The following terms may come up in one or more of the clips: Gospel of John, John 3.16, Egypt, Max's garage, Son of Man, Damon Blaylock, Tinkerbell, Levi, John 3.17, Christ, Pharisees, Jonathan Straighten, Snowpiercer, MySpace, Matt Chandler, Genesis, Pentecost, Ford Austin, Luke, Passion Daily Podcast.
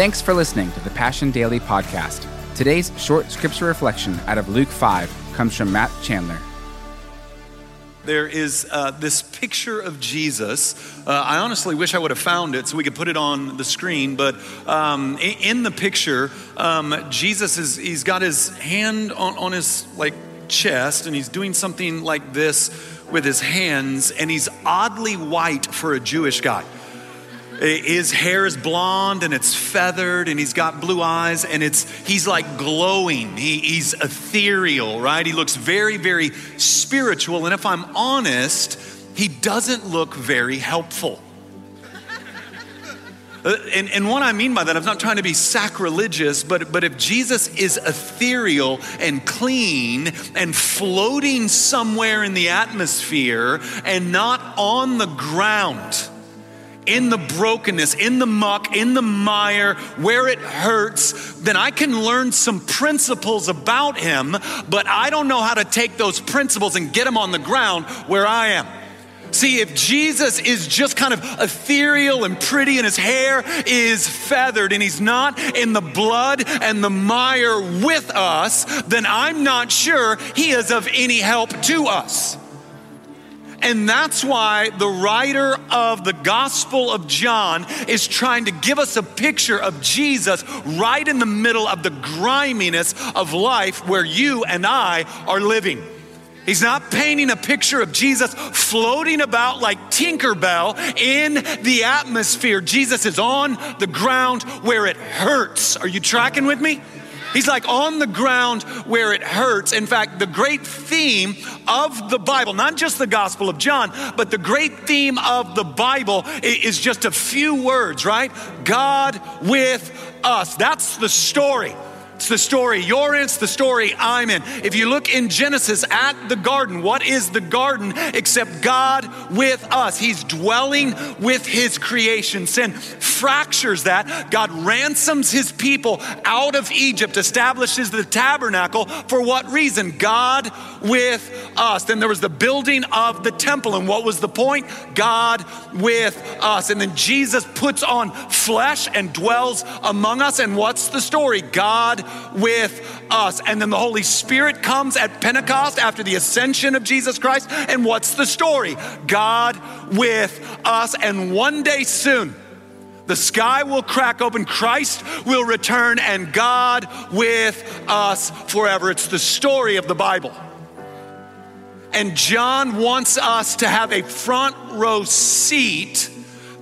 Thanks for listening to the Passion Daily Podcast. Today's short scripture reflection out of Luke 5 comes from Matt Chandler. There is this picture of Jesus. I honestly wish I would have found it so we could put it on the screen. But in the picture, Jesus he's got his hand on his chest, and he's doing something like this with his hands, and he's oddly white for a Jewish guy. His hair is blonde and it's feathered, and he's got blue eyes, and he's like glowing. He's ethereal, right? He looks very, very spiritual. And if I'm honest, he doesn't look very helpful. And what I mean by that, I'm not trying to be sacrilegious, but if Jesus is ethereal and clean and floating somewhere in the atmosphere and not on the ground, in the brokenness, in the muck, in the mire, where it hurts, then I can learn some principles about him, but I don't know how to take those principles and get them on the ground where I am. See, if Jesus is just kind of ethereal and pretty and his hair is feathered and he's not in the blood and the mire with us, then I'm not sure he is of any help to us. And that's why the writer of the Gospel of John is trying to give us a picture of Jesus right in the middle of the griminess of life where you and I are living. He's not painting a picture of Jesus floating about like Tinkerbell in the atmosphere. Jesus is on the ground where it hurts. Are you tracking with me? He's like on the ground where it hurts. In fact, the great theme of the Bible, not just the Gospel of John, but the great theme of the Bible is just a few words, right? God with us. That's the story. It's the story you're in, it's the story I'm in. If you look in Genesis at the garden, what is the garden except God with us? He's dwelling with his creation. Sin fractures that. God ransoms his people out of Egypt, establishes the tabernacle. For what reason? God with us. Then there was the building of the temple. And what was the point? God with us. And then Jesus puts on flesh and dwells among us. And what's the story? God with us. And then the Holy Spirit comes at Pentecost after the ascension of Jesus Christ. And what's the story? God with us. And one day soon, the sky will crack open, Christ will return, and God with us forever. It's the story of the Bible. And John wants us to have a front row seat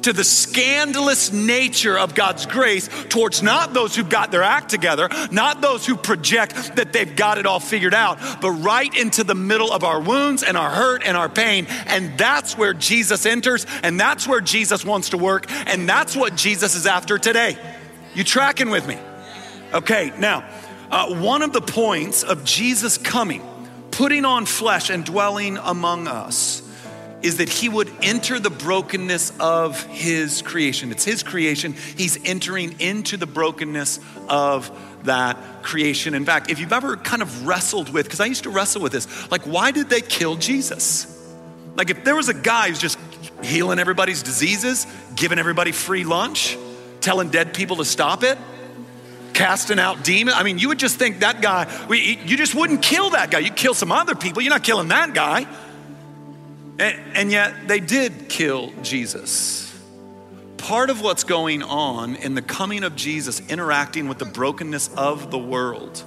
to the scandalous nature of God's grace towards not those who've got their act together, not those who project that they've got it all figured out, but right into the middle of our wounds and our hurt and our pain. And that's where Jesus enters, and that's where Jesus wants to work, and that's what Jesus is after today. You tracking with me? Okay, now, one of the points of Jesus coming, putting on flesh and dwelling among us, is that he would enter the brokenness of his creation. It's his creation. He's entering into the brokenness of that creation. In fact, if you've ever kind of wrestled with, because I used to wrestle with this, why did they kill Jesus? If there was a guy who's just healing everybody's diseases, giving everybody free lunch, telling dead people to stop it, casting out demons. I mean, you would just think that guy, you just wouldn't kill that guy. You'd kill some other people. You're not killing that guy. And yet they did kill Jesus. Part of what's going on in the coming of Jesus, interacting with the brokenness of the world,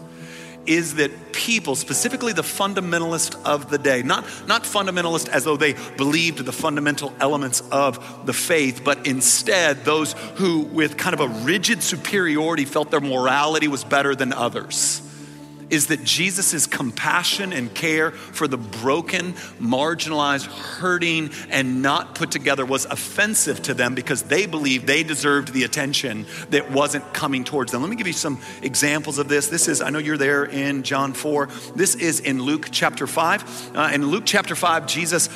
is that people, specifically the fundamentalist of the day, not fundamentalist as though they believed the fundamental elements of the faith, but instead those who with kind of a rigid superiority felt their morality was better than others, is that Jesus' compassion and care for the broken, marginalized, hurting, and not put together was offensive to them because they believed they deserved the attention that wasn't coming towards them. Let me give you some examples of this. This is, I know you're there in John 4. This is in Luke chapter 5. In Luke chapter 5, Jesus,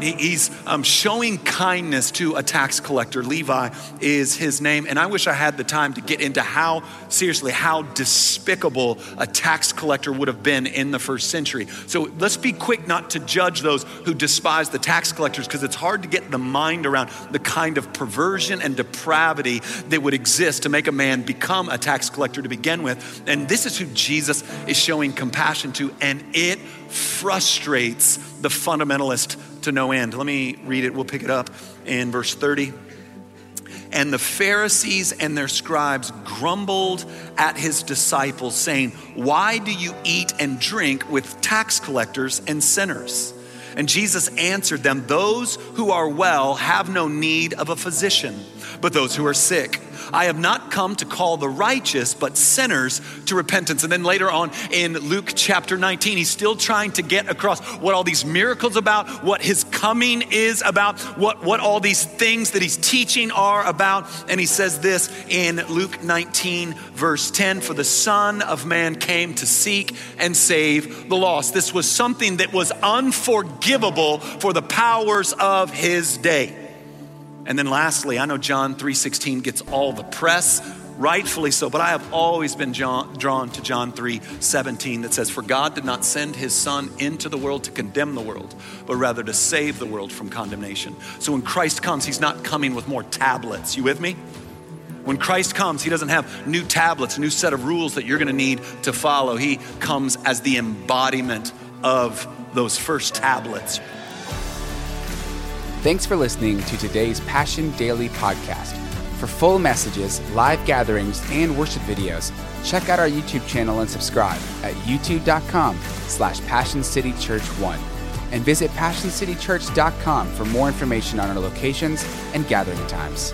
he's showing kindness to a tax collector. Levi is his name. And I wish I had the time to get into how, seriously, how despicable a tax tax collector would have been in the first century. So let's be quick not to judge those who despise the tax collectors, because it's hard to get the mind around the kind of perversion and depravity that would exist to make a man become a tax collector to begin with. And this is who Jesus is showing compassion to, and it frustrates the fundamentalist to no end. Let me read it. We'll pick it up in verse 30. And the Pharisees and their scribes grumbled at his disciples, saying, "Why do you eat and drink with tax collectors and sinners?" And Jesus answered them, "Those who are well have no need of a physician, but those who are sick. I have not come to call the righteous, but sinners to repentance." And then later on in Luke chapter 19, he's still trying to get across what all these miracles about, what his coming is about, what all these things that he's teaching are about. And he says this in Luke 19, verse 10, "For the Son of Man came to seek and save the lost." This was something that was unforgivable for the powers of his day. And then lastly, I know John 3.16 gets all the press, rightfully so, but I have always been drawn to John 3.17 that says, "For God did not send his son into the world to condemn the world, but rather to save the world from condemnation." So when Christ comes, he's not coming with more tablets. You with me? When Christ comes, he doesn't have new tablets, new set of rules that you're gonna need to follow. He comes as the embodiment of those first tablets. Thanks for listening to today's Passion Daily Podcast. For full messages, live gatherings, and worship videos, check out our YouTube channel and subscribe at youtube.com/PassionCityChurch1. And visit PassionCityChurch.com for more information on our locations and gathering times.